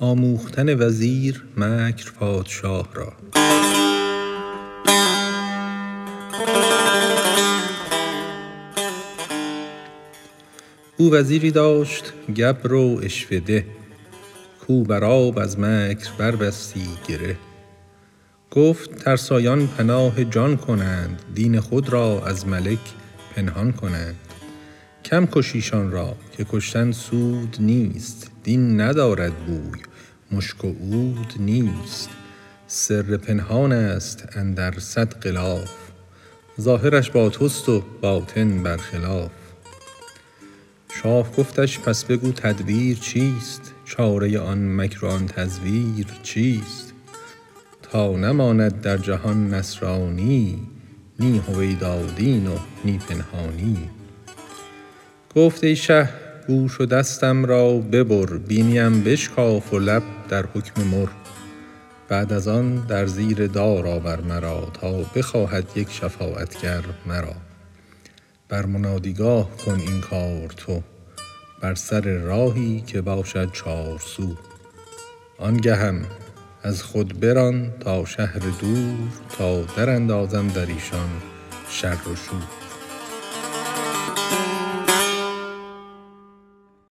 آموختن وزیر مکر پادشاه را. او وزیری داشت گبر و اشفده، کو برآب از مکر بربستی گره. گفت ترسایان پناه جان کنند، دین خود را از ملک پنهان کنند. کم کشیشان را که کشتن سود نیست، دین ندارد بوی مشک و عود نیست. سر پنهان است اندر صد غلاف، ظاهرش با توست و باطن برخلاف. شاه گفتش پس بگو تدبیر چیست، چاره آن مکر آن تزویر چیست. تا نماند در جهان نصرانی، نی هویدا دین و نی پنهانی. گفت ای شه گوش و دستم را ببر، بینیم بشکاف و لب در حکم مر. بعد از آن در زیر دار آور مرا، تا بخواهد یک شفاعتگر مرا. بر منادیگاه کن این کار تو، بر سر راهی که باشد چار سو. آنگه هم از خود بران تا شهر دور، تا در اندازم در ایشان شر و شور.